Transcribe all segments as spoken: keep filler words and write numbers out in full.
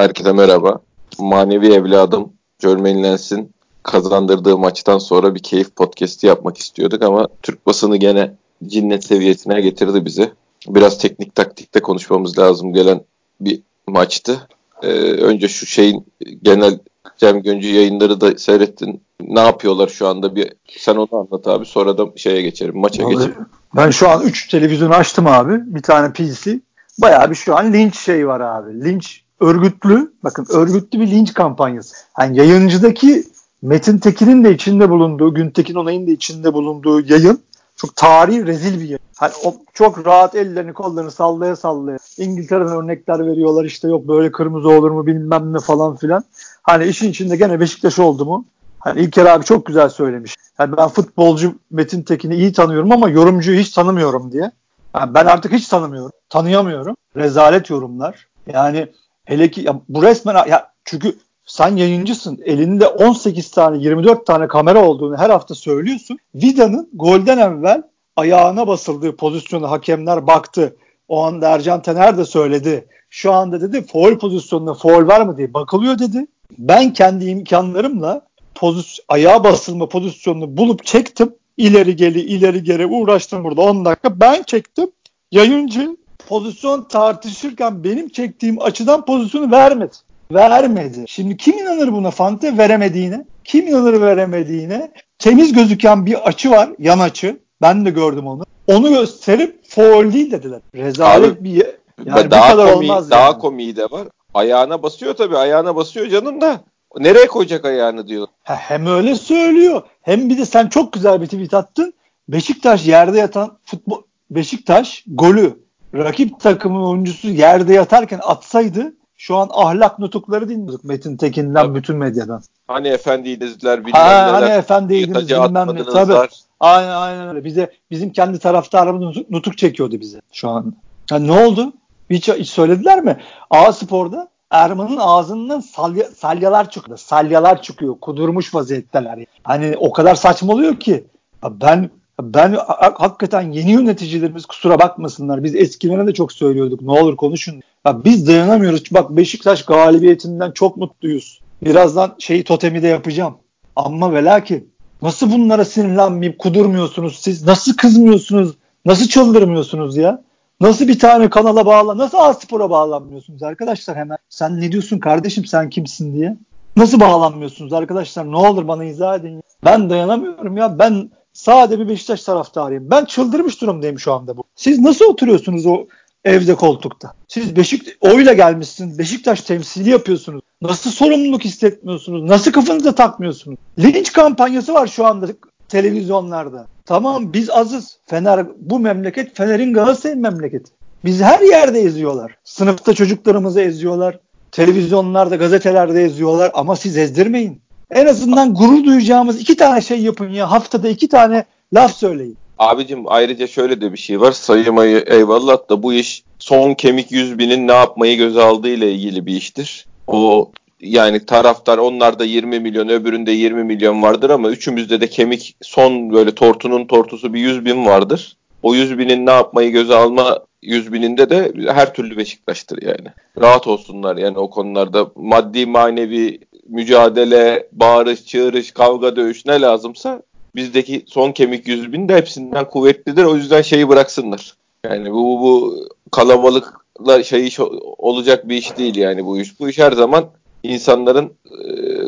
Herkese merhaba. Manevi evladım Jeremain Lens'in kazandırdığı maçtan sonra bir keyif podcast'i yapmak istiyorduk ama Türk basını gene cinnet seviyesine getirdi bizi. Biraz teknik taktikte konuşmamız lazım gelen bir maçtı. Ee, önce şu şeyin genel Cem Güncü yayınları da seyrettin. Ne yapıyorlar şu anda? Bir sen onu anlat abi. Sonra da şeye geçerim. Maça abi, geçerim. Ben şu an üç televizyonu açtım abi. Bir tane P C. Bayağı bir şu an linç şey var abi. Linç örgütlü. Bakın örgütlü bir linç kampanyası. Yani yayıncıdaki Metin Tekin'in de içinde bulunduğu, Güntekin Onay'ın da içinde bulunduğu yayın çok tarihi rezil bir yayın. Hani o çok rahat ellerini kollarını sallaya sallaya. İngiltere'den örnekler veriyorlar işte yok böyle kırmızı olur mu bilmem ne falan filan. Hani işin içinde gene Beşiktaş oldu mu? Hani İlker abi çok güzel söylemiş. Yani ben futbolcu Metin Tekin'i iyi tanıyorum ama yorumcuyu hiç tanımıyorum diye. Yani ben artık hiç tanımıyorum. Tanıyamıyorum. Rezalet yorumlar. Yani hele ki ya bu resmen ya çünkü sen yayıncısın. Elinde on sekiz tane yirmi dört tane kamera olduğunu her hafta söylüyorsun. Vida'nın golden evvel ayağına basıldığı pozisyonu hakemler baktı. O anda Ercan Tener de söyledi. Şu anda dedi faul pozisyonuna faul var mı diye bakılıyor dedi. Ben kendi imkanlarımla pozisyon, ayağa basılma pozisyonunu bulup çektim. İleri geri ileri geri uğraştım burada on dakika. Ben çektim. Yayıncı pozisyon tartışırken benim çektiğim açıdan pozisyonu vermedi. Vermedi. Şimdi kim inanır buna Fante veremediğine? Kim inanır veremediğine? Temiz gözüken bir açı var. Yan açı. Ben de gördüm onu. Onu gösterip faul değil dediler. Rezalet abi, bir yani daha bu kadar komiği, olmaz. Daha yani. Komiği de var. Ayağına basıyor tabii. Ayağına basıyor canım da. Nereye koyacak ayağını diyor. Ha, hem öyle söylüyor. Hem bir de sen çok güzel bir tweet attın. Beşiktaş yerde yatan futbol Beşiktaş golü rakip takımın oyuncusu yerde yatarken atsaydı şu an ahlak nutukları dinliyorduk Metin Tekin'den tabii. Bütün medyadan. Hani efendiydinizler bilmem ha, neler. Hani efendiydiniz bilmem ne. Tabii. Aynen aynen öyle. Bize, bizim kendi taraftarımız nutuk çekiyordu bize şu an. Ya ne oldu? Hiç, hiç söylediler mi? A Spor'da Erman'ın ağzından salya, salyalar çıkıyor. Salyalar çıkıyor. Kudurmuş vaziyetteler. Hani o kadar saçmalıyor ki. Ben ben hakikaten yeni yöneticilerimiz kusura bakmasınlar. Biz eskilere de çok söylüyorduk. Ne olur konuşun. Ya biz dayanamıyoruz. Bak Beşiktaş galibiyetinden çok mutluyuz. Birazdan şeyi totemi de yapacağım. Ama ve lakin nasıl bunlara sinirlenmeyip kudurmuyorsunuz siz? Nasıl kızmıyorsunuz? Nasıl çıldırmıyorsunuz ya? Nasıl bir tane kanala bağlan, nasıl A Spor'a bağlanmıyorsunuz arkadaşlar hemen? Sen ne diyorsun kardeşim sen kimsin diye? Nasıl bağlanmıyorsunuz arkadaşlar? Ne olur bana izah edin. Ben dayanamıyorum ya. Ben sade bir Beşiktaş taraftarıyım. Ben çıldırmış durumdayım şu anda bu. Siz nasıl oturuyorsunuz o evde koltukta? Siz Beşiktaş oyla gelmişsiniz. Beşiktaş temsili yapıyorsunuz. Nasıl sorumluluk hissetmiyorsunuz? Nasıl kafanıza takmıyorsunuz? Linç kampanyası var şu anda televizyonlarda. Tamam biz azız. Fener bu memleket Fener'in Galatasaray'ın memleketi. Biz her yerde eziyorlar. Sınıfta çocuklarımızı eziyorlar. Televizyonlarda, gazetelerde eziyorlar ama siz ezdirmeyin. En azından gurur duyacağımız iki tane şey yapın ya. Haftada iki tane laf söyleyin. Abicim ayrıca şöyle de bir şey var. Sayımayı eyvallah da bu iş son kemik yüz binin ne yapmayı göze aldığı ile ilgili bir iştir. O yani taraftar onlarda yirmi milyon öbüründe yirmi milyon vardır ama üçümüzde de kemik son böyle tortunun tortusu bir yüz bin vardır. O yüz binin ne yapmayı göze alma yüz bininde de her türlü Beşiktaş'tır yani. Rahat olsunlar yani o konularda maddi manevi mücadele, bağırış, çığırış, kavga, dövüş ne lazımsa bizdeki son kemik yüz bin de hepsinden kuvvetlidir. O yüzden şeyi bıraksınlar. Yani bu, bu, bu kalabalıkla şey iş, olacak bir iş değil yani bu iş. Bu iş her zaman İnsanların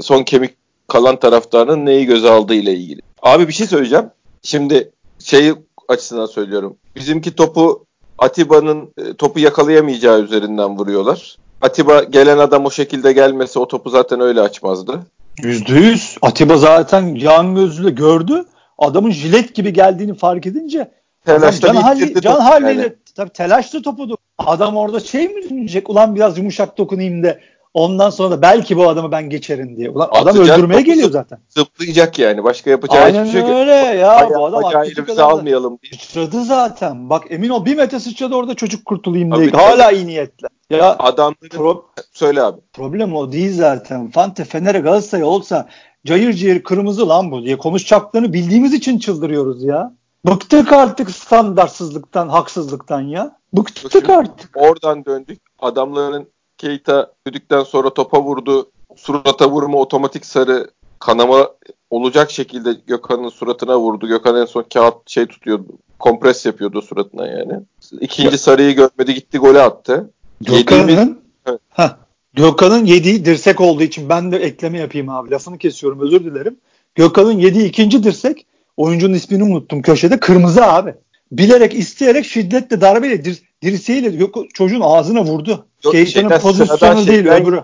son kemik kalan taraftarının neyi göze aldığı ile ilgili. Abi bir şey söyleyeceğim. Şimdi şeyi açısından söylüyorum. Bizimki topu Atiba'nın topu yakalayamayacağı üzerinden vuruyorlar. Atiba gelen adam o şekilde gelmese o topu zaten öyle açmazdı. yüzde yüz Atiba zaten yan gözüyle gördü. Adamın jilet gibi geldiğini fark edince telaşla can, can haliyle yani. Tabii telaşlı topudu. Adam orada şey mi düşünecek? Ulan biraz yumuşak dokunayım da ondan sonra da belki bu adamı ben geçerim diye. Ulan adam atacak, öldürmeye geliyor zaten. Zıplayacak yani. Başka yapacağı aynen hiçbir şey yok. Aynen öyle ya. Bayağı bu adam aktifimizi almayalım diye. Sıçradı zaten. Bak emin ol bir metre sıçradı orada çocuk kurtulayım diye. Abi, hala tabii. İyi niyetle. Ya adamları pro- söyle abi. Problem o değil zaten. Fante Fener'e Galatasaray olsa cayır cayır kırmızı lan bu diye konuşacaklarını bildiğimiz için çıldırıyoruz ya. Bıktık artık standartsızlıktan, haksızlıktan ya. Bıktık Şimdi, artık. Oradan döndük. Adamların Keita düdükten sonra topa vurdu. Surata vurma otomatik sarı, kanama olacak şekilde Gökhan'ın suratına vurdu. Gökhan en son kağıt şey tutuyordu. Kompres yapıyordu suratına yani. İkinci sarıyı görmedi, gitti golü attı. Gökhan'ın evet. ha Gökhan'ın yediği dirsek olduğu için ben de ekleme yapayım abi. Lafını kesiyorum, özür dilerim. Gökhan'ın yediği ikinci dirsek, oyuncunun ismini unuttum köşede, kırmızı abi. Bilerek, isteyerek, şiddetle, darbeyle, dir, dirseğiyle yok, çocuğun ağzına vurdu. Yok, Keita'nın şeyden, pozisyonu değil öbürü.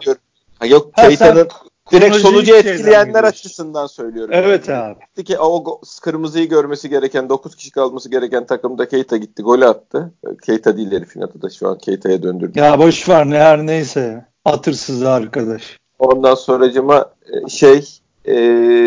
Ha, yok ha, Keita'nın direkt sonucu etkileyenler açısından söylüyorum. Evet yani. Abi. Gitti ki o kırmızıyı görmesi gereken, dokuz kişi kalması gereken takımda Keita gitti, golü attı. Keita değil herifin adı da, şu an Keita'ya döndürdü. Ya boş ver ne her neyse. Atırsız arkadaş. Ondan sonracıma şey e,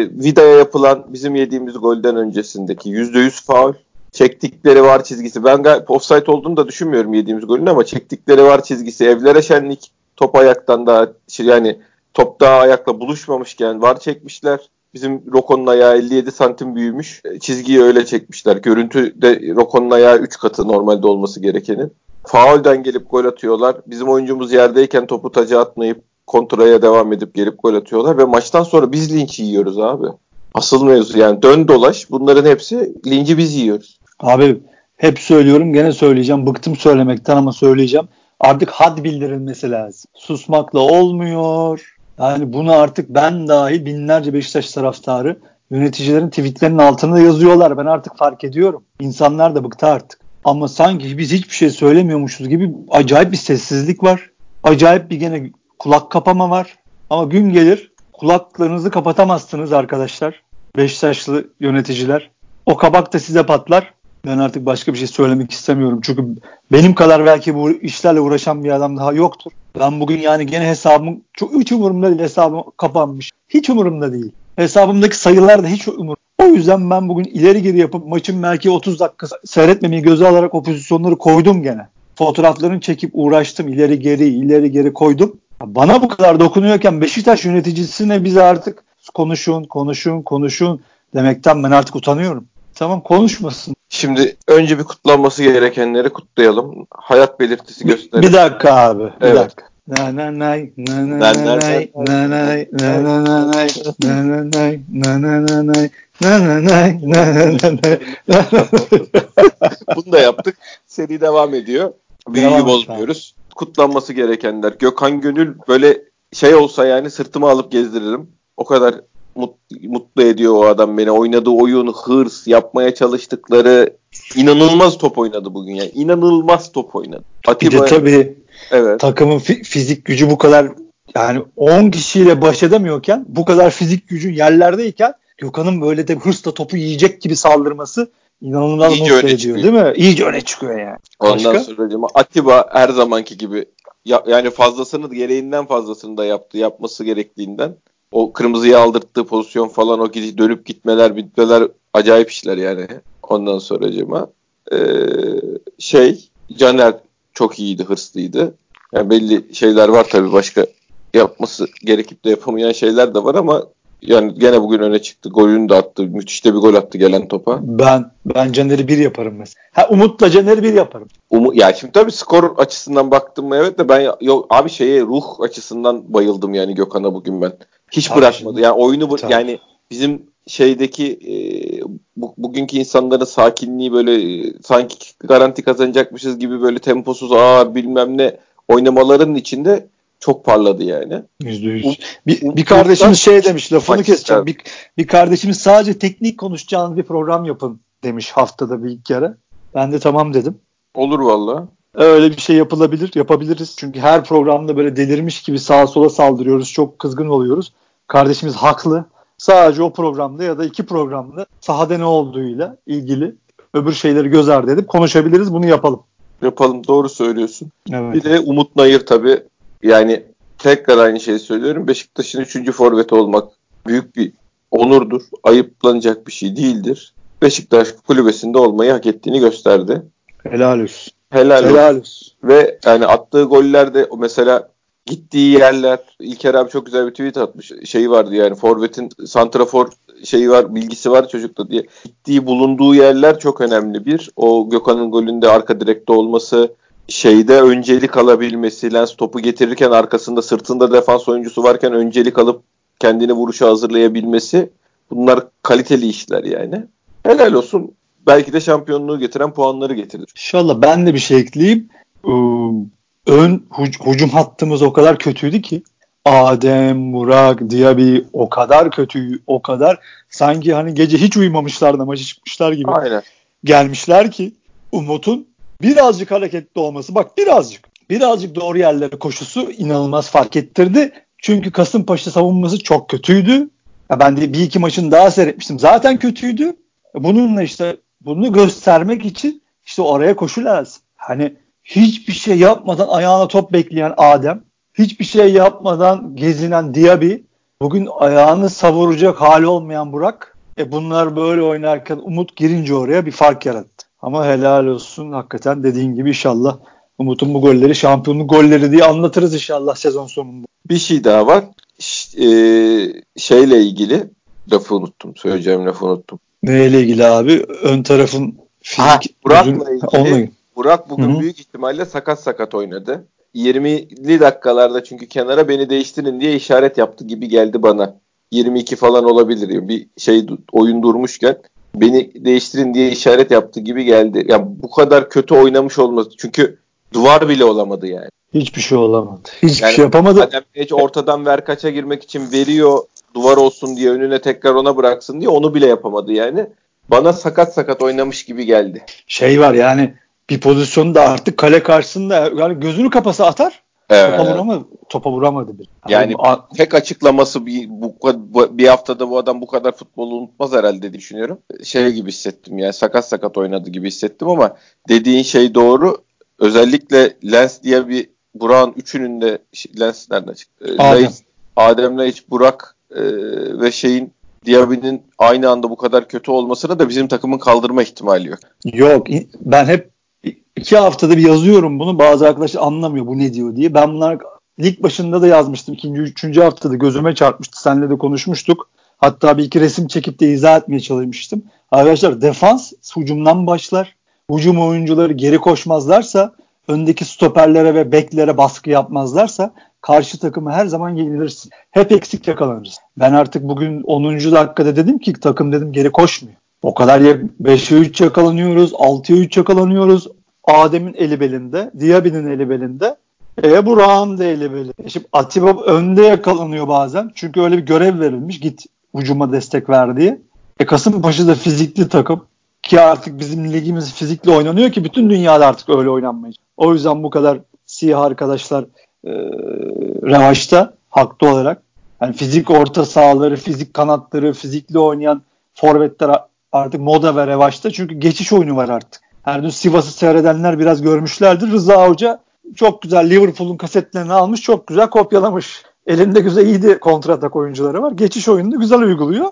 Vida'ya yapılan bizim yediğimiz golden öncesindeki yüzde yüz faul. Çektikleri var çizgisi. Ben gayet offside olduğunu da düşünmüyorum yediğimiz golün, ama çektikleri var çizgisi. Evlere şenlik. Top ayaktan daha yani top daha ayakla buluşmamışken var çekmişler. Bizim Rokon'un ayağı elli yedi santim büyümüş. Çizgiyi öyle çekmişler. Görüntüde Rokon'un ayağı üç katı normalde olması gerekenin. Faulden gelip gol atıyorlar. Bizim oyuncumuz yerdeyken topu taca atmayıp kontraya devam edip gelip gol atıyorlar. Ve maçtan sonra biz linçi yiyoruz abi. Asıl mevzu yani dön dolaş. Bunların hepsi linci biz yiyoruz. Abi hep söylüyorum, gene söyleyeceğim. Bıktım söylemekten ama söyleyeceğim. Artık had bildirilmesi lazım. Susmakla olmuyor. Yani bunu artık ben dahil binlerce Beşiktaş taraftarı yöneticilerin tweetlerinin altına yazıyorlar. Ben artık fark ediyorum. İnsanlar da bıktı artık. Ama sanki biz hiçbir şey söylemiyormuşuz gibi acayip bir sessizlik var. Acayip bir gene kulak kapama var. Ama gün gelir kulaklarınızı kapatamazsınız arkadaşlar. Beşiktaşlı yöneticiler. O kabak da size patlar. Ben artık başka bir şey söylemek istemiyorum. Çünkü benim kadar belki bu işlerle uğraşan bir adam daha yoktur. Ben bugün yani gene hesabım, hiç umurumda değil, hesabım kapanmış. Hiç umurumda değil. Hesabımdaki sayılar da hiç umurumda. O yüzden ben bugün ileri geri yapıp maçın belki otuz dakika seyretmemeyi göze alarak o pozisyonları koydum gene. Fotoğraflarını çekip uğraştım. İleri geri, ileri geri koydum. Bana bu kadar dokunuyorken Beşiktaş yöneticisine biz artık konuşun, konuşun, konuşun demekten ben artık utanıyorum. Tamam, konuşmasın. Şimdi önce bir kutlanması gerekenleri kutlayalım. Hayat belirtisi gösterelim. Bir dakika abi. Bir evet. dakika. Na na na na na na na na na na na na bunu da yaptık. Seri devam ediyor. Büyüyü bozmuyoruz. Kutlanması gerekenler. Gökhan Gönül böyle şey olsa yani sırtıma alıp gezdiririm. O kadar mutlu ediyor o adam beni. Oynadığı oyun, hırs, yapmaya çalıştıkları, inanılmaz top oynadı bugün ya. Yani. İnanılmaz top oynadı. Atiba, bir de tabii evet. Takımın fi- fizik gücü bu kadar, yani on kişiyle baş edemiyorken, bu kadar fizik gücün yerlerdeyken Gökhan'ın böyle de hırsla topu yiyecek gibi saldırması inanılmaz mutlu ediyor çıkıyor. Değil mi? İyice öne çıkıyor yani. Ondan sonra Atiba her zamanki gibi ya, yani fazlasını, gereğinden fazlasını da yaptı. Yapması gerektiğinden. O kırmızıyı aldırttığı pozisyon falan, o gidip dönüp gitmeler, bitmeler acayip işler yani. Ondan sonra acaba ee, şey Caner çok iyiydi, hırslıydı. Yani belli şeyler var tabii, başka yapması gerekip de yapamayan şeyler de var ama yani gene bugün öne çıktı. Golünü de attı. Müthiş de bir gol attı gelen topa. Ben ben Caner'i bir yaparım mesela. Ha, Umut'la Caner'i bir yaparım. Umu, ya şimdi tabii skor açısından baktım evet de ben yok abi şeye ruh açısından bayıldım yani Gökhan'a bugün ben. Hiç tabii bırakmadı. Şimdi. Yani oyunu bu, yani bizim şeydeki e, bu, bugünkü insanların sakinliği böyle e, sanki garanti kazanacakmışız gibi böyle temposuz ağır bilmem ne oynamaların içinde çok parladı yani. yüzde yüz. U, bir, U, bir kardeşimiz şey demiş, lafını keseceğim. Bir, bir kardeşimiz sadece teknik konuşacağınız bir program yapın demiş haftada bir kere. Ben de tamam dedim. Olur valla. Öyle bir şey yapılabilir, yapabiliriz. Çünkü her programda böyle delirmiş gibi sağa sola saldırıyoruz. Çok kızgın oluyoruz. Kardeşimiz haklı. Sadece o programda ya da iki programda sahada ne olduğuyla ilgili öbür şeyleri göz ardı edip konuşabiliriz. Bunu yapalım. Yapalım, doğru söylüyorsun. Evet. Bir de Umut Nayır tabii. Yani tekrar aynı şeyi söylüyorum. Beşiktaş'ın üçüncü forveti olmak büyük bir onurdur. Ayıplanacak bir şey değildir. Beşiktaş kulübesinde olmayı hak ettiğini gösterdi. Helal olsun. Helal, Helal olsun. Ve yani attığı gollerde mesela gittiği yerler, İlker abi çok güzel bir tweet atmış. Şeyi vardı yani forvetin santrafor şeyi var, bilgisi var çocukta diye. Gittiği, bulunduğu yerler çok önemli bir. O Gökhan'ın golünde arka direkte olması, şeyde öncelik alabilmesi, Lens topu getirirken arkasında, sırtında defans oyuncusu varken öncelik alıp kendini vuruşa hazırlayabilmesi, bunlar kaliteli işler yani. Helal olsun. Belki de şampiyonluğu getiren puanları getirir. İnşallah. Ben de bir şey ekleyeyim. Ee, ön hücum hattımız o kadar kötüydü ki. Adem, Burak, Diaby o kadar kötü, o kadar. Sanki hani gece hiç uyumamışlar da maça çıkmışlar gibi. Aynen. Gelmişler ki Umut'un birazcık hareketli olması, bak birazcık, birazcık doğru yerlere koşusu inanılmaz fark ettirdi. Çünkü Kasımpaşa savunması çok kötüydü. Ya ben de bir iki maçını daha seyretmiştim. Zaten kötüydü. Bununla işte bunu göstermek için işte oraya koşu lazım. Hani hiçbir şey yapmadan ayağına top bekleyen Adem, hiçbir şey yapmadan gezinen Diaby, bugün ayağını savuracak hali olmayan Burak. E bunlar böyle oynarken Umut girince oraya bir fark yarattı. Ama helal olsun, hakikaten dediğin gibi inşallah Umut'un bu golleri şampiyonluk golleri diye anlatırız inşallah sezon sonunda. Bir şey daha var. Ş- e- şeyle ilgili lafı unuttum. Söyleyeceğim lafı unuttum. Neyle ilgili abi? Ön tarafın fizik. Burak'la ilgili. Onunla... Burak bugün Hı-hı. büyük ihtimalle sakat sakat oynadı. yirmili dakikalarda çünkü kenara beni değiştirin diye işaret yaptı gibi geldi bana. yirmi iki falan olabilir. Bir şey oyun durmuşken beni değiştirin diye işaret yaptı gibi geldi. Yani bu kadar kötü oynamış olması. Çünkü duvar bile olamadı yani. Hiçbir şey olamadı. Hiçbir yani şey yapamadı. Adem hiç ortadan Verkaç'a girmek için veriyor. Duvar olsun diye önüne tekrar ona bıraksın diye onu bile yapamadı yani. Bana sakat sakat oynamış gibi geldi. Şey var yani bir pozisyonu da artık kale karşısında yani gözünü kapasa atar. Evet. Topa vuramadı. Topa vuramadı bir. Yani a- tek açıklaması bir, bu, bu, bir haftada bu adam bu kadar futbolu unutmaz herhalde diye düşünüyorum. Şey gibi hissettim yani sakat sakat oynadı gibi hissettim ama dediğin şey doğru. Özellikle Lens diye bir Burak'ın üçünün de Lens nereden çıktı? Adem. Adem Ljajić, Burak Ee, ve şeyin Diaby'nin aynı anda bu kadar kötü olmasına da bizim takımın kaldırma ihtimali yok. Yok, ben hep iki haftada bir yazıyorum bunu, bazı arkadaşlar anlamıyor bu ne diyor diye. Ben bunlar lig başında da yazmıştım, ikinci üçüncü haftada gözüme çarpmıştı, seninle de konuşmuştuk. Hatta bir iki resim çekip de izah etmeye çalışmıştım. Arkadaşlar defans hücumdan başlar, hücum oyuncuları geri koşmazlarsa, öndeki stoperlere ve beklere baskı yapmazlarsa karşı takımı her zaman yenilirsin. Hep eksik yakalanırız. Ben artık bugün onuncu dakikada dedim ki takım dedim geri koşmuyor. O kadar beşe üç yakalanıyoruz, altıya üç yakalanıyoruz. Adem'in eli belinde, Diaby'nin eli belinde, e, Burak'ın da eli belinde. Şimdi Atiba önde yakalanıyor bazen. Çünkü öyle bir görev verilmiş git hücuma destek ver diye. E, Kasımpaşa da fizikli takım. Ki artık bizim ligimiz fizikle oynanıyor ki bütün dünyada artık öyle oynanmayacak. O yüzden bu kadar siyah arkadaşlar e, revaçta haklı olarak. Yani fizik orta sahaları, fizik kanatları, fizikle oynayan forvetler artık moda ve revaçta. Çünkü geçiş oyunu var artık. Her gün Sivas'ı seyredenler biraz görmüşlerdir. Rıza Hoca çok güzel Liverpool'un kasetlerini almış, çok güzel kopyalamış. Elinde güzel iyiydi kontratak oyuncuları var. Geçiş oyununu güzel uyguluyor.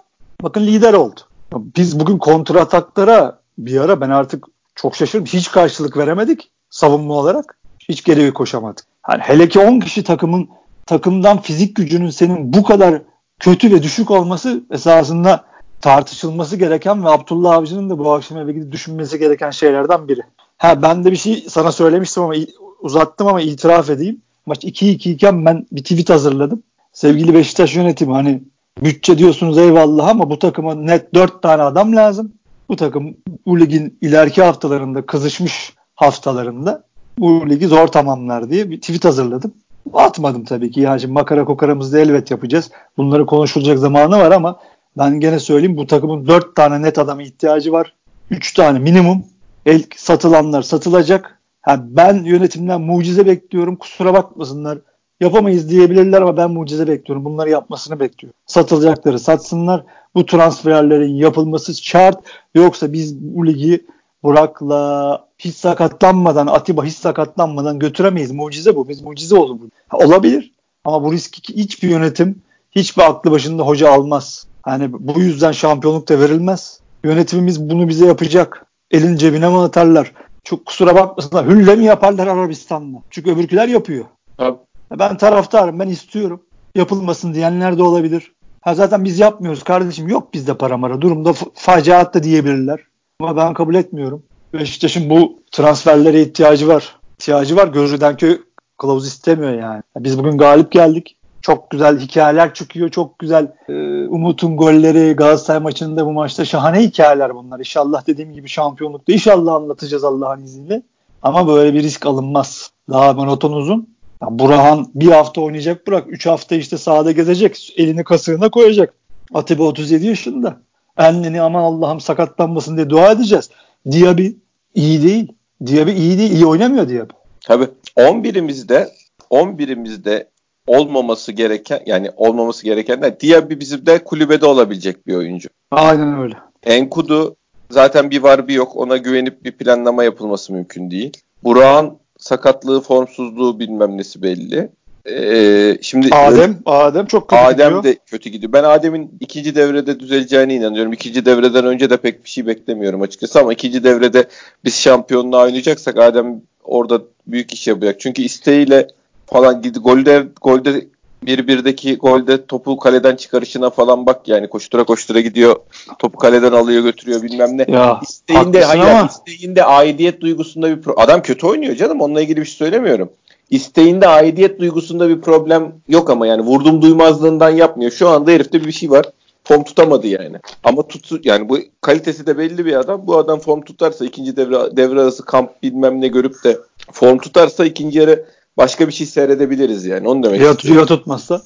Bakın lider oldu. Biz bugün kontrataklara bir ara ben artık çok şaşırdım. Hiç karşılık veremedik savunma olarak. Hiç geriye koşamadık. Yani hele ki on kişi takımın takımdan fizik gücünün senin bu kadar kötü ve düşük olması esasında tartışılması gereken ve Abdullah Avcı'nın da bu akşam eve gidip düşünmesi gereken şeylerden biri. Ha, ben de bir şey sana söylemiştim ama uzattım ama itiraf edeyim. Maç iki iki iken ben bir tweet hazırladım. Sevgili Beşiktaş yönetimi hani bütçe diyorsunuz eyvallah ama bu takıma net dört tane adam lazım. Bu takım bu ligin ileriki haftalarında, kızışmış haftalarında bu ligi zor tamamlar diye bir tweet hazırladım. Atmadım tabii ki. Yani şimdi makara kokaramızı da elbet yapacağız. Bunları konuşulacak zamanı var ama ben gene söyleyeyim bu takımın dört tane net adama ihtiyacı var. üç tane minimum. El, satılanlar satılacak. Yani ben yönetimden mucize bekliyorum. Kusura bakmasınlar. Yapamayız diyebilirler ama ben mucize bekliyorum. Bunları yapmasını bekliyorum. Satılacakları satsınlar. Bu transferlerin yapılması şart. Yoksa biz bu ligi Burak'la hiç sakatlanmadan, Atiba hiç sakatlanmadan götüremeyiz. Mucize bu. Biz mucize olur. Olabilir. Ama bu riski hiçbir yönetim, hiçbir aklı başında hoca almaz. Yani bu yüzden şampiyonluk da verilmez. Yönetimimiz bunu bize yapacak. Elin cebine mi atarlar? Çok kusura bakmasınlar. Hülle mi yaparlar Arabistan'da? Çünkü öbürküler yapıyor. Tabii. Ben taraftarım, ben istiyorum. Yapılmasın diyenler de olabilir. Ha zaten biz yapmıyoruz kardeşim. Yok bizde para mara. Durumda f- faciat da diyebilirler. Ama ben kabul etmiyorum. Beşiktaş'ın bu transferlere ihtiyacı var. ihtiyacı var. Gözlüden ki kılavuz istemiyor yani. Biz bugün galip geldik. Çok güzel hikayeler çıkıyor. Çok güzel e, Umut'un golleri, Galatasaray maçında, bu maçta şahane hikayeler bunlar. İnşallah dediğim gibi şampiyonlukta inşallah anlatacağız Allah'ın izniyle. Ama böyle bir risk alınmaz. Daha maraton uzun. Yani Burakhan bir hafta oynayacak Burak. Üç hafta işte sahada gezecek. Elini kasığına koyacak. Atiba otuz yedi yaşında. Anneni aman Allah'ım sakatlanmasın diye dua edeceğiz. Diaby iyi değil. Diaby iyi değil. İyi oynamıyor Diaby. Tabii. on birimizde on birimizde olmaması gereken, yani olmaması gerekenler, Diaby bizim de kulübede olabilecek bir oyuncu. Aynen öyle. N'Koudou zaten bir var bir yok. Ona güvenip bir planlama yapılması mümkün değil. Burak'ın sakatlığı, formsuzluğu bilmem nesi belli. Ee, şimdi Adem Adem çok kötü Adem gidiyor. de kötü gidiyor. Ben Adem'in ikinci devrede düzeleceğine inanıyorum. İkinci devreden önce de pek bir şey beklemiyorum açıkçası, ama ikinci devrede biz şampiyonluğa oynayacaksak Adem orada büyük iş yapacak. Çünkü isteğiyle falan gidi golde golde bir birdeki golde topu kaleden çıkarışına falan bak, yani koştura koştura gidiyor, topu kaleden alıyor götürüyor bilmem ne. Ya, isteğinde hayır, isteğinde aidiyet duygusunda bir pro- adam kötü oynuyor canım, onunla ilgili bir şey söylemiyorum. İsteğinde aidiyet duygusunda bir problem yok ama yani vurdum duymazlığından yapmıyor. Şu anda herifte bir şey var. Form tutamadı yani. Ama tutsun yani, bu kalitesi de belli bir adam. Bu adam form tutarsa, ikinci devre devre arası kamp bilmem ne görüp de form tutarsa ikinci yarı başka bir şey seyredebiliriz yani. Onu demek ya, istiyorum. Ya tutmazsa?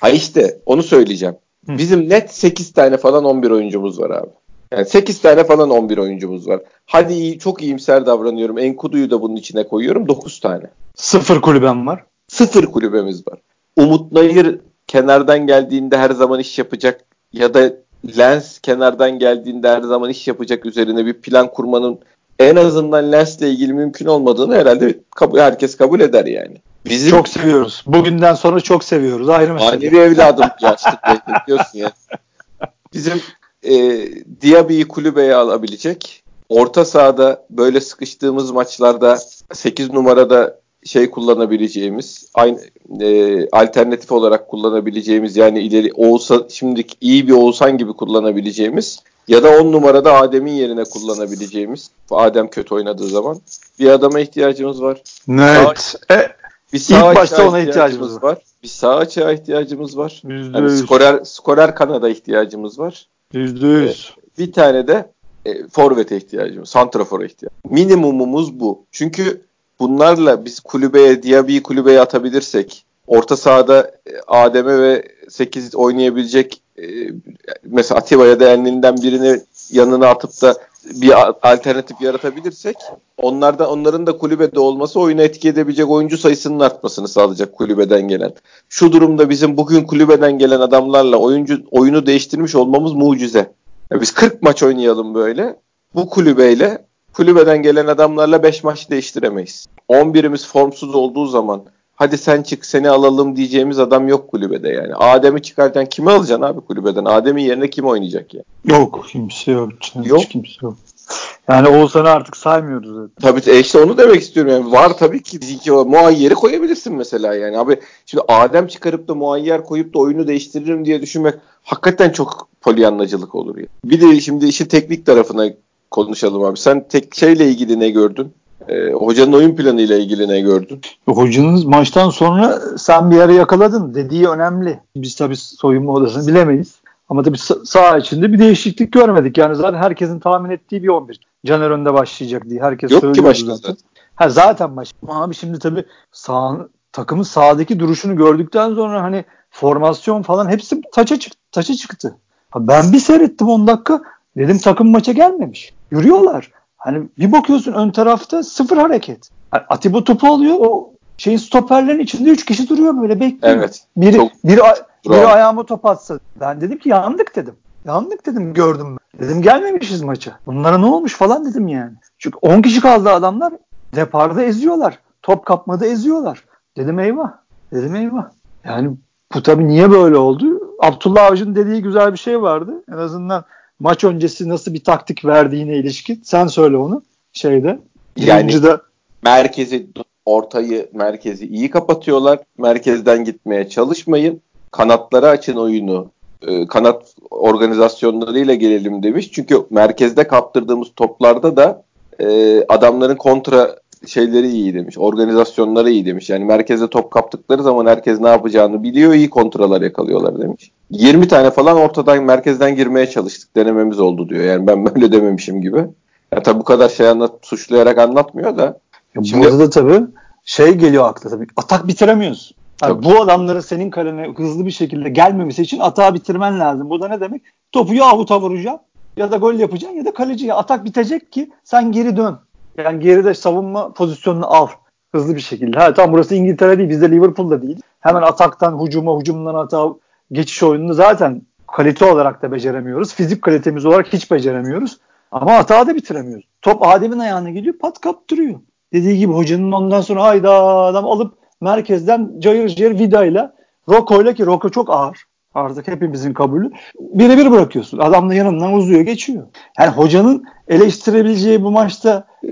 Ha işte onu söyleyeceğim. Hı. Bizim net sekiz tane falan on bir oyuncumuz var abi. Yani sekiz tane falan on bir oyuncumuz var. Hadi iyi, çok iyimser davranıyorum. N'Koudu'yu da bunun içine koyuyorum. dokuz tane. Sıfır kulübem var. Sıfır kulübemiz var. Umut Nayır kenardan geldiğinde her zaman iş yapacak ya da Lens kenardan geldiğinde her zaman iş yapacak üzerine bir plan kurmanın en azından Lens'le ilgili mümkün olmadığını herhalde kabul, herkes kabul eder yani. Bizim çok seviyoruz. Bugünden sonra çok seviyoruz. Ayrı mesele. Manevi evladım yaşlık bekliyorsun ya. Bizim e, Diaby'yi kulübeye alabilecek. Orta sahada böyle sıkıştığımız maçlarda sekiz numarada şey kullanabileceğimiz, aynı e, alternatif olarak kullanabileceğimiz, yani ileri Oğuzhan, şimdiki iyi bir Oğuzhan gibi kullanabileceğimiz ya da on numarada Adem'in yerine kullanabileceğimiz, Adem kötü oynadığı zaman bir adama ihtiyacımız var. Evet. Sağ, e, bir sağ ilk başta ona ihtiyacımız var. var. Bir sağ açığa ihtiyacımız var. Yani skorer skorer kanada ihtiyacımız var. yüzde yüz. E, bir tane de e, forvete ihtiyacımız, santrafora ihtiyacımız. Minimumumuz bu. Çünkü bunlarla biz kulübeye, Diaby'yi kulübeye atabilirsek, orta sahada Adem'e ve sekiz oynayabilecek mesela Atiba'ya da elinden birini yanına atıp da bir alternatif yaratabilirsek, onlardan, onların da kulübede olması oyuna etki edebilecek oyuncu sayısının artmasını sağlayacak kulübeden gelen. Şu durumda bizim bugün kulübeden gelen adamlarla oyuncu oyunu değiştirmiş olmamız mucize. Yani biz kırk maç oynayalım böyle bu kulübeyle. Kulübeden gelen adamlarla beş maç değiştiremeyiz. on birimiz formsuz olduğu zaman hadi sen çık seni alalım diyeceğimiz adam yok kulübede yani. Adem'i çıkarken kimi alacaksın abi kulübeden? Adem'in yerine kim oynayacak ya? Yani? Yok kimse yok. yok. Hiç kimse yok. Yani Oğuzhan'ı artık saymıyoruz zaten. Tabii işte onu demek istiyorum yani. Var tabii ki. Bizimki var. Muayyer'i koyabilirsin mesela yani. Abi şimdi Adem çıkarıp da Muayyer koyup da oyunu değiştiririm diye düşünmek hakikaten çok polyanlacılık olur ya. Bir de şimdi işin teknik tarafına konuşalım abi. Sen tek şeyle ilgili ne gördün? Ee, hocanın oyun planıyla ilgili ne gördün? Hocanın maçtan sonra sen bir yere yakaladın. Dediği önemli. Biz tabii soyunma odasını bilemeyiz. Ama tabii saha içinde bir değişiklik görmedik. Yani zaten herkesin tahmin ettiği bir on bir. Caner önde başlayacak diye. Herkes yok ki başta zaten. zaten. Ha, zaten başta. Abi şimdi tabii sahanın, takımın sahadaki duruşunu gördükten sonra hani formasyon falan hepsi taça çıktı. Taça çıktı. Ha, ben bir seyrettim on dakika. Dedim takım maça gelmemiş. Yürüyorlar. Hani bir bakıyorsun ön tarafta sıfır hareket. Yani Atiba topu alıyor. O şeyin stoperlerin içinde üç kişi duruyor böyle bekliyor. Evet. Biri, biri, biri ayağıma top atsa. Ben dedim ki yandık dedim. Yandık dedim gördüm ben. Dedim gelmemişiz maça. Bunlara ne olmuş falan dedim yani. Çünkü on kişi kaldı adamlar. Deparda eziyorlar. Top kapmada eziyorlar. Dedim eyvah. Dedim eyvah. Yani bu tabii niye böyle oldu? Abdullah Avcı'nın dediği güzel bir şey vardı. En azından maç öncesi nasıl bir taktik verdiğine ilişkin. Sen söyle onu. Şeyde. Yani de... merkezi, ortayı, merkezi iyi kapatıyorlar. Merkezden gitmeye çalışmayın. Kanatlara açın oyunu. Ee, kanat organizasyonlarıyla gelelim demiş. Çünkü merkezde kaptırdığımız toplarda da e, adamların kontra şeyleri iyi demiş. Organizasyonları iyi demiş. Yani merkeze top kaptıkları zaman herkes ne yapacağını biliyor. İyi kontralar yakalıyorlar demiş. yirmi tane falan ortadan merkezden girmeye çalıştık. Denememiz oldu diyor. Yani ben böyle dememişim gibi. Ya tabii bu kadar şey anlat, suçlayarak anlatmıyor da. Şimdi... Burada da tabii şey geliyor akla tabii. Atak bitiremiyoruz. Yani bu adamların senin kalene hızlı bir şekilde gelmemesi için atağı bitirmen lazım. Bu da ne demek? Topu ya avuta vuracaksın ya da gol yapacaksın ya da kaleciye. Atak bitecek ki sen geri dön. Yani geride savunma pozisyonunu al. Hızlı bir şekilde. Ha, tamam burası İngiltere değil. Biz de Liverpool'da değil. Hemen ataktan hücuma, hücumdan atağa geçiş oyununu zaten kalite olarak da beceremiyoruz. Fizik kalitemiz olarak hiç beceremiyoruz. Ama atağı da bitiremiyoruz. Top Adem'in ayağına geliyor. Pat kaptırıyor. Dediği gibi hocanın ondan sonra hayda adam alıp merkezden cayır cayır Vida'yla Roko'yla ki Roko çok ağır. Artık hepimizin kabulü. Birebir bırakıyorsun. Adamla yanından uzuyor geçiyor. Yani hocanın eleştirebileceği bu maçta e,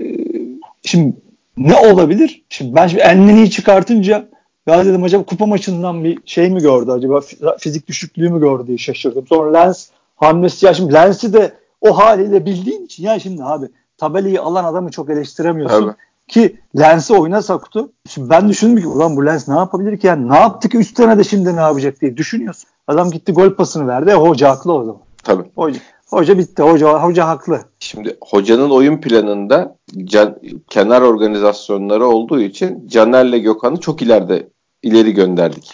şimdi ne olabilir? Şimdi ben şimdi Elneni'yi çıkartınca ya dedim acaba kupa maçından bir şey mi gördü? Acaba fizik düşüklüğü mü gördü diye şaşırdım. Sonra Lens hamlesi ya şimdi Lens'i de o haliyle bildiğin için ya şimdi abi tabelayı alan adamı çok eleştiremiyorsun. Abi. Ki Lens'i oyuna soktu. Şimdi ben düşündüm ki ulan bu Lens ne yapabilir ki? Yani ne yaptı ki üstüne de şimdi ne yapacak diye düşünüyorsun. Adam gitti gol pasını verdi. E, hoca haklı o zaman. Tabii. Hoca, hoca bitti. Hoca hoca haklı. Şimdi hocanın oyun planında can, kenar organizasyonları olduğu için Caner'le Gökhan'ı çok ileride ileri gönderdik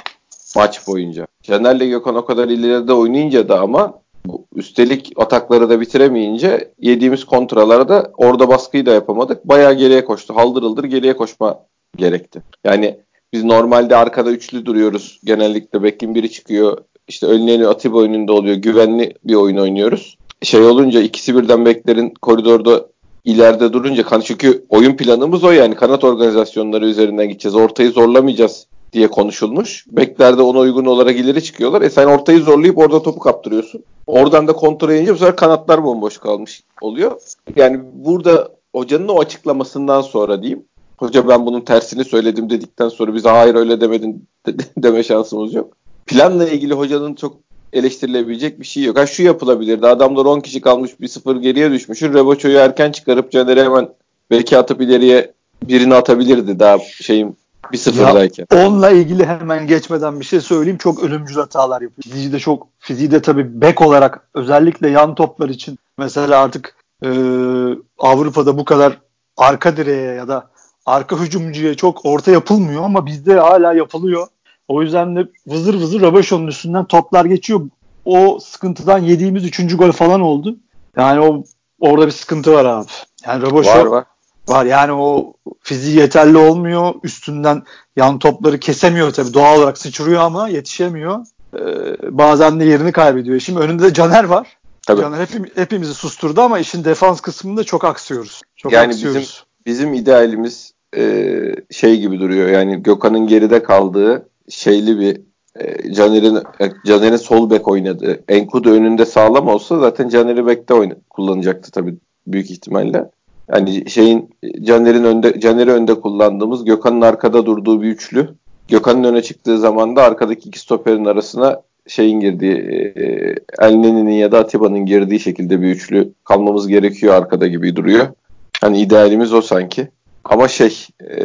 maç boyunca. Caner'le Gökhan o kadar ileride oynayınca da ama üstelik atakları da bitiremeyince yediğimiz kontralara da orada baskıyı da yapamadık. Bayağı geriye koştu. Haldır haldır geriye koşma gerekti. Yani biz normalde arkada üçlü duruyoruz. Genellikle bekin biri çıkıyor. İşte önleyeni Atiba önünde oluyor. Güvenli bir oyun oynuyoruz. Şey olunca ikisi birden beklerin koridorda ileride durunca çünkü oyun planımız o yani kanat organizasyonları üzerinden gideceğiz. Ortayı zorlamayacağız diye konuşulmuş. Bekler de ona uygun olarak ileri çıkıyorlar. E sen ortayı zorlayıp orada topu kaptırıyorsun. Oradan da kontra yiyince bu sefer kanatlar bomboş kalmış oluyor. Yani burada hocanın o açıklamasından sonra diyeyim. Hoca ben bunun tersini söyledim dedikten sonra bize hayır öyle demedin deme şansımız yok. Planla ilgili hocanın çok eleştirilebilecek bir şey yok. Ha şu yapılabilirdi. Adamlar on kişi kalmış bir sıfır geriye düşmüşün. Rebocho'yu erken çıkarıp Caner'e hemen belki atıp ileriye birini atabilirdi daha şeyim. Bir sıfırdayken. Onunla ilgili hemen geçmeden bir şey söyleyeyim. Çok ölümcül hatalar yapıyor. Fiziği de çok, fiziği de tabii bek olarak özellikle yan toplar için mesela artık e, Avrupa'da bu kadar arka direğe ya da arka hücumcuya çok orta yapılmıyor ama bizde hala yapılıyor. O yüzden de vızır vızır Röbeşon'un üstünden toplar geçiyor. O sıkıntıdan yediğimiz üçüncü gol falan oldu. Yani o orada bir sıkıntı var abi. Yani Röbeşon var var. Var yani o fiziği yeterli olmuyor. Üstünden yan topları kesemiyor tabii. Doğal olarak sıçrıyor ama yetişemiyor. Ee, bazen de yerini kaybediyor. Şimdi önünde de Caner var. Tabii. Caner hepim, hepimizi susturdu ama işin defans kısmında çok aksıyoruz. Çok yani aksıyoruz. Bizim, bizim idealimiz e, şey gibi duruyor. Yani Gökhan'ın geride kaldığı şeyli bir e, Caner'in e, Caner'in sol bek oynadığı. N'Koudou önünde sağlam olsa zaten Caner'i bekte oyna, kullanacaktı tabii büyük ihtimalle. Yani şeyin Caner'in önde Caner'i önde kullandığımız, Gökhan'ın arkada durduğu bir üçlü. Gökhan'ın öne çıktığı zaman da arkadaki iki stoperin arasına şeyin girdiği, e, Elneni'nin ya da Atiba'nın girdiği şekilde bir üçlü kalmamız gerekiyor arkada gibi duruyor. Hani idealimiz o sanki. Ama şey, e,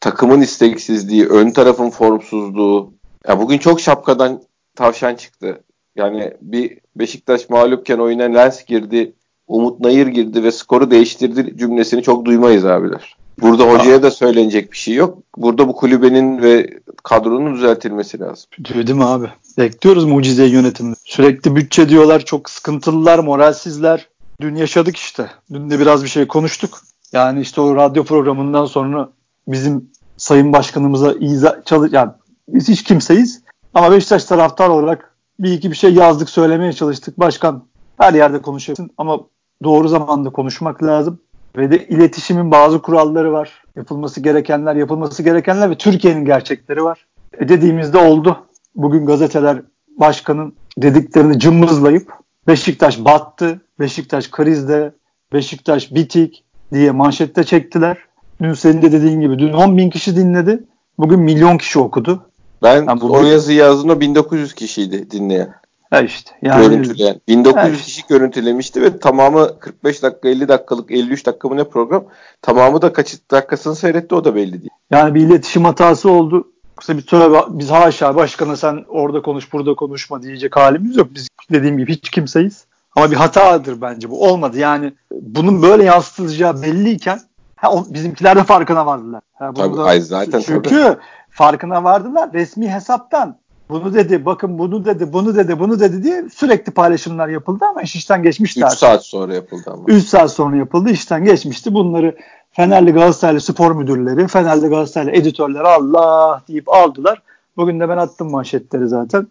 takımın isteksizliği, ön tarafın formsuzluğu. Ya bugün çok şapkadan tavşan çıktı. Yani bir Beşiktaş mağlupken oyuna Lens girdi. Umut Nayır girdi ve skoru değiştirdi cümlesini çok duymayız abiler. Burada hocaya da söylenecek bir şey yok. Burada bu kulübenin ve kadronun düzeltilmesi lazım. Duydum abi. Bekliyoruz mucizeyi yönetimde. Sürekli bütçe diyorlar, çok sıkıntılılar, moralsizler. Dün yaşadık işte. Dün de biraz bir şey konuştuk. Yani işte o radyo programından sonra bizim sayın başkanımıza izah çalış... Yani biz hiç kimseyiz. Ama Beşiktaş taraftar olarak bir iki bir şey yazdık, söylemeye çalıştık. Başkan her yerde konuşabilirsin ama doğru zamanda konuşmak lazım. Ve de iletişimin bazı kuralları var. Yapılması gerekenler, yapılması gerekenler ve Türkiye'nin gerçekleri var. E dediğimizde oldu. Bugün gazeteler başkanın dediklerini cımbızlayıp Beşiktaş battı, Beşiktaş krizde, Beşiktaş bitik diye manşette çektiler. Dün senin de dediğin gibi dün on bin kişi dinledi. Bugün milyon kişi okudu. Ben yani bugün... o yazıyı yazdığımda bin dokuz yüz kişiydi dinleyen. Ha işte. Yani görüntüleyen. bin dokuz yüz yani. Kişi görüntülemişti ve tamamı kırk beş dakika, elli dakikalık, elli üç dakika mı ne program? Tamamı da kaç dakikasını seyretti, o da belli değil. Yani bir iletişim hatası oldu. Kısa bir tövbe, biz haşa başkana sen orada konuş burada konuşma diyecek halimiz yok. Biz dediğim gibi hiç kimseyiz. Ama bir hatadır bence bu. Olmadı yani. Bunun böyle yansıtılacağı belliyken ha, o, bizimkiler de farkına vardılar. Ha, tabii, da, ay, zaten çünkü tabii. Farkına vardılar. Resmi hesaptan bunu dedi, bakın bunu dedi, bunu dedi, bunu dedi diye sürekli paylaşımlar yapıldı ama iş işten geçmişti. üç artık. Saat sonra yapıldı ama. üç saat sonra yapıldı, işten geçmişti. Bunları Fenerli Galatasaraylı spor müdürleri, Fenerli Galatasaraylı editörleri Allah deyip aldılar. Bugün de ben attım manşetleri zaten.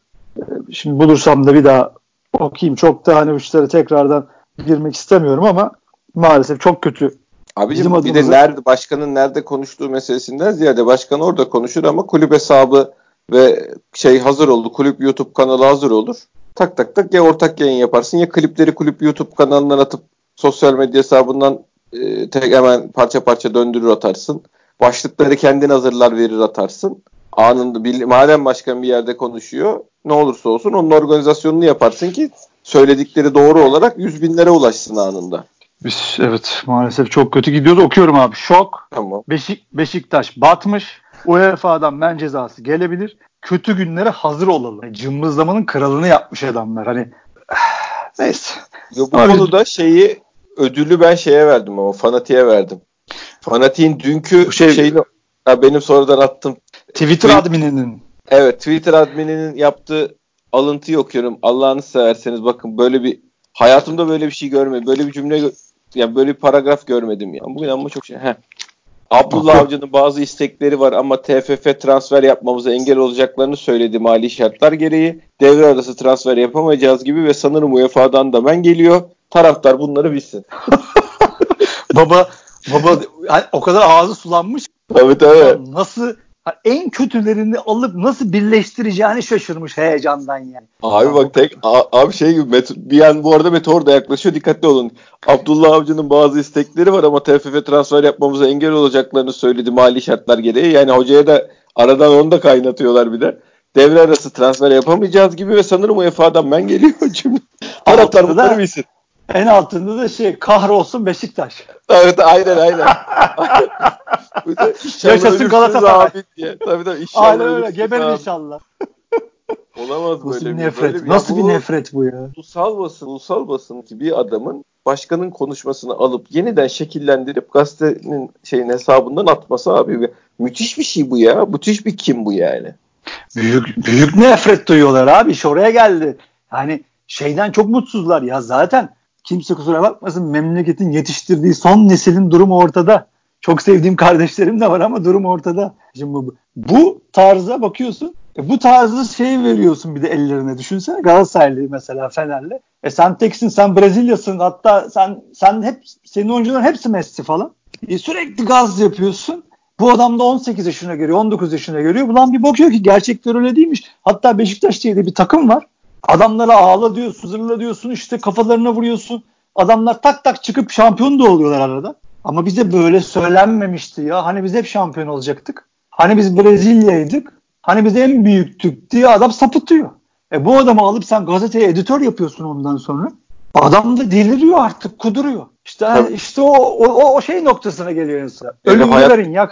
Şimdi bulursam da bir daha okuyayım. Çok da hani uçlara tekrardan girmek istemiyorum ama maalesef çok kötü. Abicim bizim adımızı... bir de nerede, başkanın nerede konuştuğu meselesinden ziyade başkan orada konuşur ama kulüp hesabı ve şey hazır oldu, kulüp YouTube kanalı hazır olur. Tak tak tak ya ortak yayın yaparsın ya klipleri kulüp YouTube kanalından atıp sosyal medya hesabından e, tek hemen parça parça döndürür atarsın. Başlıkları kendin hazırlar verir atarsın. Anında bil, madem başkan bir yerde konuşuyor ne olursa olsun onun organizasyonunu yaparsın ki söyledikleri doğru olarak yüz binlere ulaşsın anında. Biz evet maalesef çok kötü gidiyoruz. Okuyorum abi. Şok. Tamam. Beşik, Beşiktaş batmış. U E F A'dan men cezası gelebilir. Kötü günlere hazır olalım. Cımbızlamanın kralını yapmış adamlar. Hani neyse. Yo, bu abi, konuda şeyi ödülü ben şeye verdim ama Fanati'ye verdim. Fanati'nin dünkü şey, şeyini ya benim sonradan attım. Twitter Tw- admininin. Evet, Twitter admininin yaptığı alıntıyı okuyorum. Allah'ını severseniz bakın böyle bir hayatımda böyle bir şey görmedim. Böyle bir cümle gö- ya böyle bir paragraf görmedim ya. Bugün ama çok şey. Heh. Abdullah Avcı'nın bazı istekleri var ama T F F transfer yapmamıza engel olacaklarını söyledi mali şartlar gereği. Devre arası transfer yapamayacağız gibi ve sanırım U E F A'dan da ben geliyor. Taraftar bunları bilsin. baba baba o kadar ağzı sulanmış. Tabii tabii. Nasıl en kötülerini alıp nasıl birleştireceğini şaşırmış heyecandan yani. Abi bak tek abi şey gibi met- bir an bu arada meteor da yaklaşıyor, dikkatli olun. Abdullah Avcı'nın bazı istekleri var ama T F F transfer yapmamıza engel olacaklarını söyledi mali şartlar gereği. Yani hocaya da aradan onu da kaynatıyorlar bir de. Devre arası transfer yapamayacağız gibi ve sanırım U E F A'dan ben geliyorum şimdi. Taraftar bunları bilsin. En altında da şey kahrolsun Beşiktaş. Evet aynen aynen. Yaşasın Galatasaray. Tabii tabii inşallah. Aynen öyle geberin inşallah. Olamaz böyle bir nefret. Böyle bir, nasıl ya, bir nefret bu ya? Ulusal basın, ulusal basın gibi adamın başkanın konuşmasını alıp yeniden şekillendirip gazetenin şeyin hesabından atması abi. Müthiş bir şey bu ya. Müthiş bir kim bu yani? Büyük büyük nefret duyuyorlar abi. İş oraya geldi. Yani şeyden çok mutsuzlar ya zaten. Kimse kusura bakmasın, memleketin yetiştirdiği son neslin durumu ortada. Çok sevdiğim kardeşlerim de var ama durum ortada. Şimdi bu, bu tarza bakıyorsun. E bu tarzı şey veriyorsun bir de ellerine. Düşünsene Galatasaraylı mesela Fener'le. E sen teksin, sen Brezilya'sın. Hatta sen sen hep senin oyuncuların hepsi Messi falan. E sürekli gaz yapıyorsun. Bu adam da on sekiz yaşına geliyor, on dokuz yaşına geliyor. Ulan bir bakıyor ki gerçekler öyle değilmiş. Hatta Beşiktaş diye de bir takım var. Adamlara ağla diyorsun, zırla diyorsun, işte kafalarına vuruyorsun. Adamlar tak tak çıkıp şampiyon da oluyorlar arada. Ama bize böyle söylenmemişti ya. Hani biz hep şampiyon olacaktık. Hani biz Brezilya'ydık. Hani biz en büyüktük diye adam sapıtıyor. E bu adamı alıp sen gazeteye editör yapıyorsun ondan sonra. Adam da deliriyor artık, kuduruyor. İşte tabii. işte o, o o şey noktasına geliyor insan. Ölümü yani verin ya.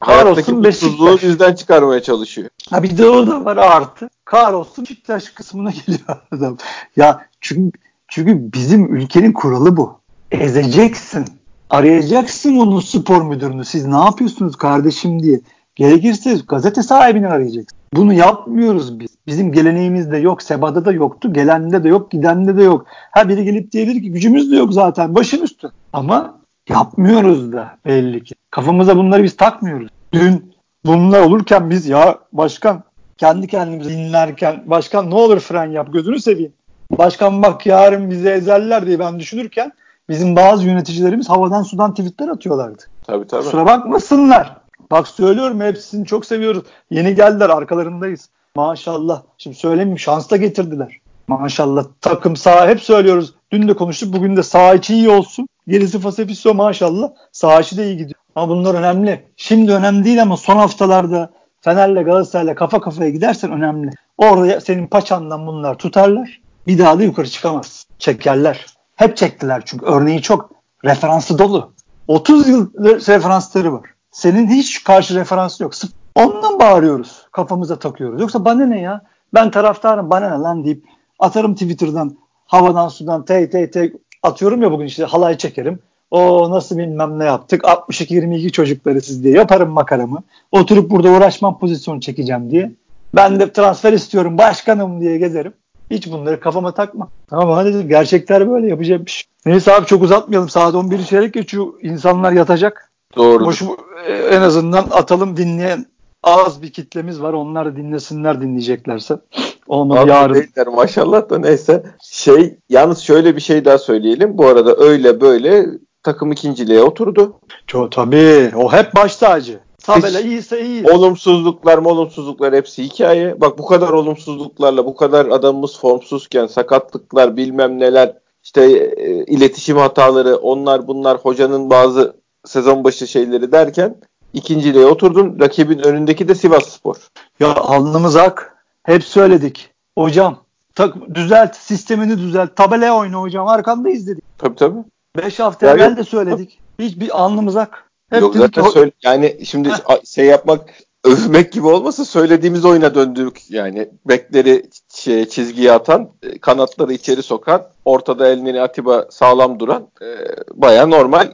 Kahrolsun mutsuzluğu bizden çıkarmaya çalışıyor. Ha bir de o da var artı. Kahrolsun Beşiktaş kısmına geliyor adam. Ya çünkü çünkü bizim ülkenin kuralı bu. Ezeceksin. Arayacaksın onun spor müdürünü. Siz ne yapıyorsunuz kardeşim diye. Gerekirse gazete sahibini arayacaksın. Bunu yapmıyoruz biz. Bizim geleneğimizde yok. Seba'da da yoktu. Gelende de yok. Gidende de yok. Ha biri gelip diyebilir ki gücümüz de yok zaten. Başın üstü. Ama yapmıyoruz da belli ki. Kafamıza bunları biz takmıyoruz. Dün bunlar olurken biz ya başkan kendi kendimizi dinlerken başkan ne olur fren yap gözünü seveyim. Başkan bak yarın bizi ezerler diye ben düşünürken bizim bazı yöneticilerimiz havadan sudan tweetler atıyorlardı. Tabii tabii. Kusura bakmasınlar. Bak söylüyorum hepsini çok seviyoruz. Yeni geldiler, arkalarındayız. Maşallah. Şimdi söyleyeyim mi? Şans da getirdiler. Maşallah. Takım saha hep söylüyoruz. Dün de konuştuk. Bugün de saha içi iyi olsun. Gerisi fasefiso maşallah. Saha içi de iyi gidiyor. Ama bunlar önemli. Şimdi önemli değil ama son haftalarda Fener'le Galatasaray'la kafa kafaya gidersen önemli. Orada senin paçandan bunlar tutarlar. bir daha da yukarı çıkamaz. Çekerler. Hep çektiler çünkü örneği çok. Referansı dolu. otuz yıl referansları var. Senin hiç karşı referansı yok. Ondan bağırıyoruz. Kafamıza takıyoruz. Yoksa bana ne ya? Ben taraftarım, bana ne lan deyip atarım Twitter'dan, havadan sudan tey tey tey atıyorum ya bugün işte halay çekerim. O nasıl bilmem ne yaptık. altmış iki yirmi iki çocukları siz diye yaparım makaramı. Oturup burada uğraşmam pozisyonu çekeceğim diye. Ben de transfer istiyorum başkanım diye gezerim. Hiç bunları kafama takma. Tamam hadi gerçekler böyle yapacağım bir şey. Neyse abi çok uzatmayalım. Saat on biri çeyrek geçiyor. İnsanlar yatacak. Doğru. Boş, en azından atalım dinleyen az bir kitlemiz var. Onlar dinlesinler dinleyeceklerse. Olmadı abi, yarın. Değiller, maşallah da neyse. Şey yalnız şöyle bir şey daha söyleyelim. Bu arada öyle böyle takım ikinciliğe oturdu. Çok tabii. O hep baş tacı. Tabela iyiyse iyi. Olumsuzluklar molumsuzluklar hepsi hikaye. Bak bu kadar olumsuzluklarla bu kadar adamımız formsuzken sakatlıklar bilmem neler işte e, iletişim hataları onlar bunlar hocanın bazı sezon başı şeyleri derken ikinciliğe oturdun. Rakibin önündeki de Sivas Spor. Ya alnımız ak. Hep söyledik. Hocam tak, düzelt sistemini düzelt. Tabelaya oyna hocam arkandayız dedik. Tabii tabii. beş hafta yani, evvel de söyledik. Hiçbir alnımız ak. Hep yok zaten ki... söyle, yani şimdi şey yapmak övmek gibi olmasa söylediğimiz oyuna döndük yani bekleri şey, çizgiye atan kanatları içeri sokan ortada elini Atiba sağlam duran e, baya normal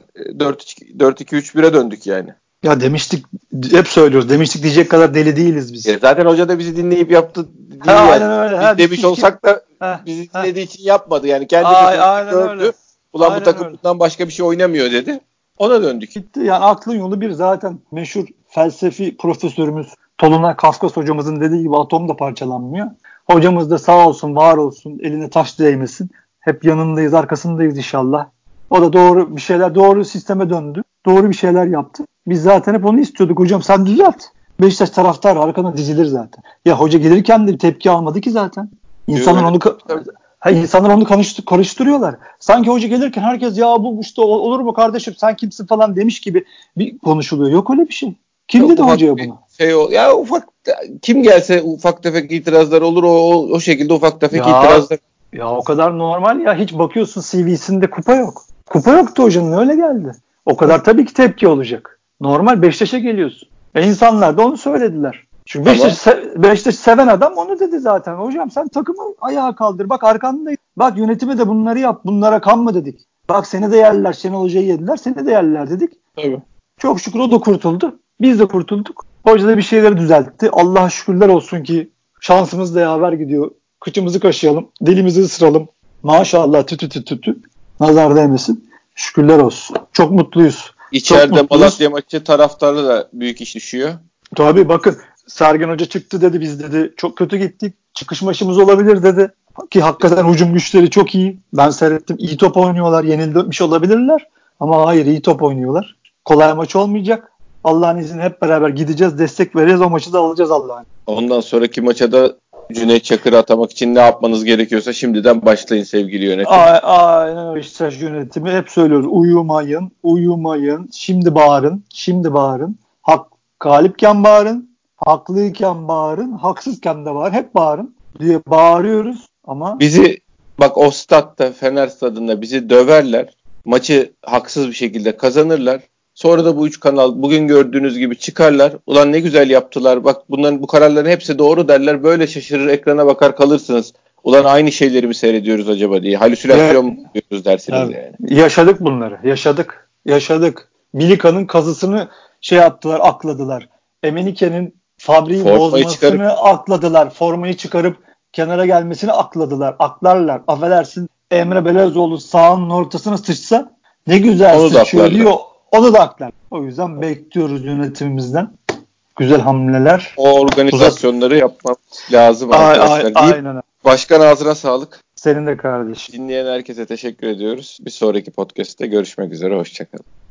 dört iki üç bire döndük yani. Ya demiştik hep söylüyoruz demiştik diyecek kadar deli değiliz biz. E zaten hoca da bizi dinleyip yaptı ha, yani. Aynen öyle. Ha, demiş olsak da ha, bizi dinlediği ha. için yapmadı yani kendisi Ay, gördü. Ulan aynen bu takım öyle. Bundan başka bir şey oynamıyor dedi. Ona döndük. Gitti. Yani aklın yolu bir zaten meşhur felsefi profesörümüz Tolunay Kafkas hocamızın dediği gibi atom da parçalanmıyor. Hocamız da sağ olsun, var olsun, eline taş değmesin. Hep yanındayız, arkasındayız inşallah. O da doğru bir şeyler, doğru sisteme döndü. Doğru bir şeyler yaptı. Biz zaten hep onu istiyorduk. Hocam sen düzelt. Beşiktaş taraftarı arkana dizilir zaten. Ya hoca gelirken de bir tepki almadı ki zaten. İnsanın onu... Hayır, insanlar onu karıştırıyorlar. Sanki hoca gelirken herkes ya bu işte olur mu kardeşim sen kimsin falan demiş gibi bir konuşuluyor. Yok öyle bir şey. Kim dedi hocaya bunu? Şey o, ya ufak kim gelse ufak tefek itirazlar olur o o, o şekilde ufak tefek ya, itirazlar. Ya o kadar normal ya hiç bakıyorsun C V'sinde kupa yok. Kupa yoktu hocanın öyle geldi. O kadar tabii ki tepki olacak. Normal Beşiktaş'a geliyorsun. E insanlar da onu söylediler. Çünkü tamam. Beşiktaş'ı Beşiktaş seven adam onu dedi zaten. Hocam sen takımı ayağa kaldır. Bak arkandayız. Bak yönetime de bunları yap. Bunlara kanma dedik. Bak seni de yerler. Şenol Hoca'yı yediler. Seni de yerler dedik. Tabii. Çok şükür o da kurtuldu. Biz de kurtulduk. Hoca da bir şeyleri düzeltti. Allah'a şükürler olsun ki şansımız da yaver gidiyor. Kıçımızı kaşıyalım. Dilimizi ısıralım. Maşallah tütü tütü tütü. Nazar değmesin. Şükürler olsun. Çok mutluyuz. İçeride Malatya maçı taraftarı da büyük iş düşüyor. Tabii bakın. Sergen Hoca çıktı dedi biz dedi çok kötü gittik çıkış maçımız olabilir dedi ki hakikaten hücum güçleri çok iyi ben seyrettim iyi top oynuyorlar yenilmiş olabilirler ama hayır iyi top oynuyorlar kolay maç olmayacak Allah'ın izniyle hep beraber gideceğiz destek vereceğiz o maçı da alacağız Allah'ın. Ondan sonraki maça da Cüneyt Çakır'ı atamak için ne yapmanız gerekiyorsa şimdiden başlayın sevgili yönetim. Aynen öyle işte yönetimi hep söylüyoruz uyumayın uyumayın şimdi bağırın şimdi bağırın hak galipken bağırın. Haklıyken bağırın, haksızken de bağırın, hep bağırın diye bağırıyoruz ama... Bizi bak o statta, Fener stadında bizi döverler, maçı haksız bir şekilde kazanırlar. Sonra da bu üç kanal bugün gördüğünüz gibi çıkarlar. Ulan ne güzel yaptılar, bak bunların bu kararların hepsi doğru derler, böyle şaşırır ekrana bakar kalırsınız. Ulan aynı şeyleri mi seyrediyoruz acaba diye, halüsinasyon mu diyoruz dersiniz evet. Yani. Yaşadık bunları, yaşadık, yaşadık. Milika'nın kazısını şey yaptılar, akladılar. Emenike'nin Fabri'yi bozmasını çıkarıp. Akladılar. Formayı çıkarıp kenara gelmesini akladılar. Aklarlar. Affedersin Emre Belezoğlu sahanın ortasına sıçsa ne güzel onu sıçıyor diyor. Onu da aklar. O yüzden bekliyoruz yönetimimizden. Güzel hamleler. O organizasyonları uzak. Yapmak lazım ay, arkadaşlar. Ay, aynen. Başkan ağzına sağlık. Senin de kardeşim. Dinleyen herkese teşekkür ediyoruz. Bir sonraki podcast'te görüşmek üzere. Hoşçakalın.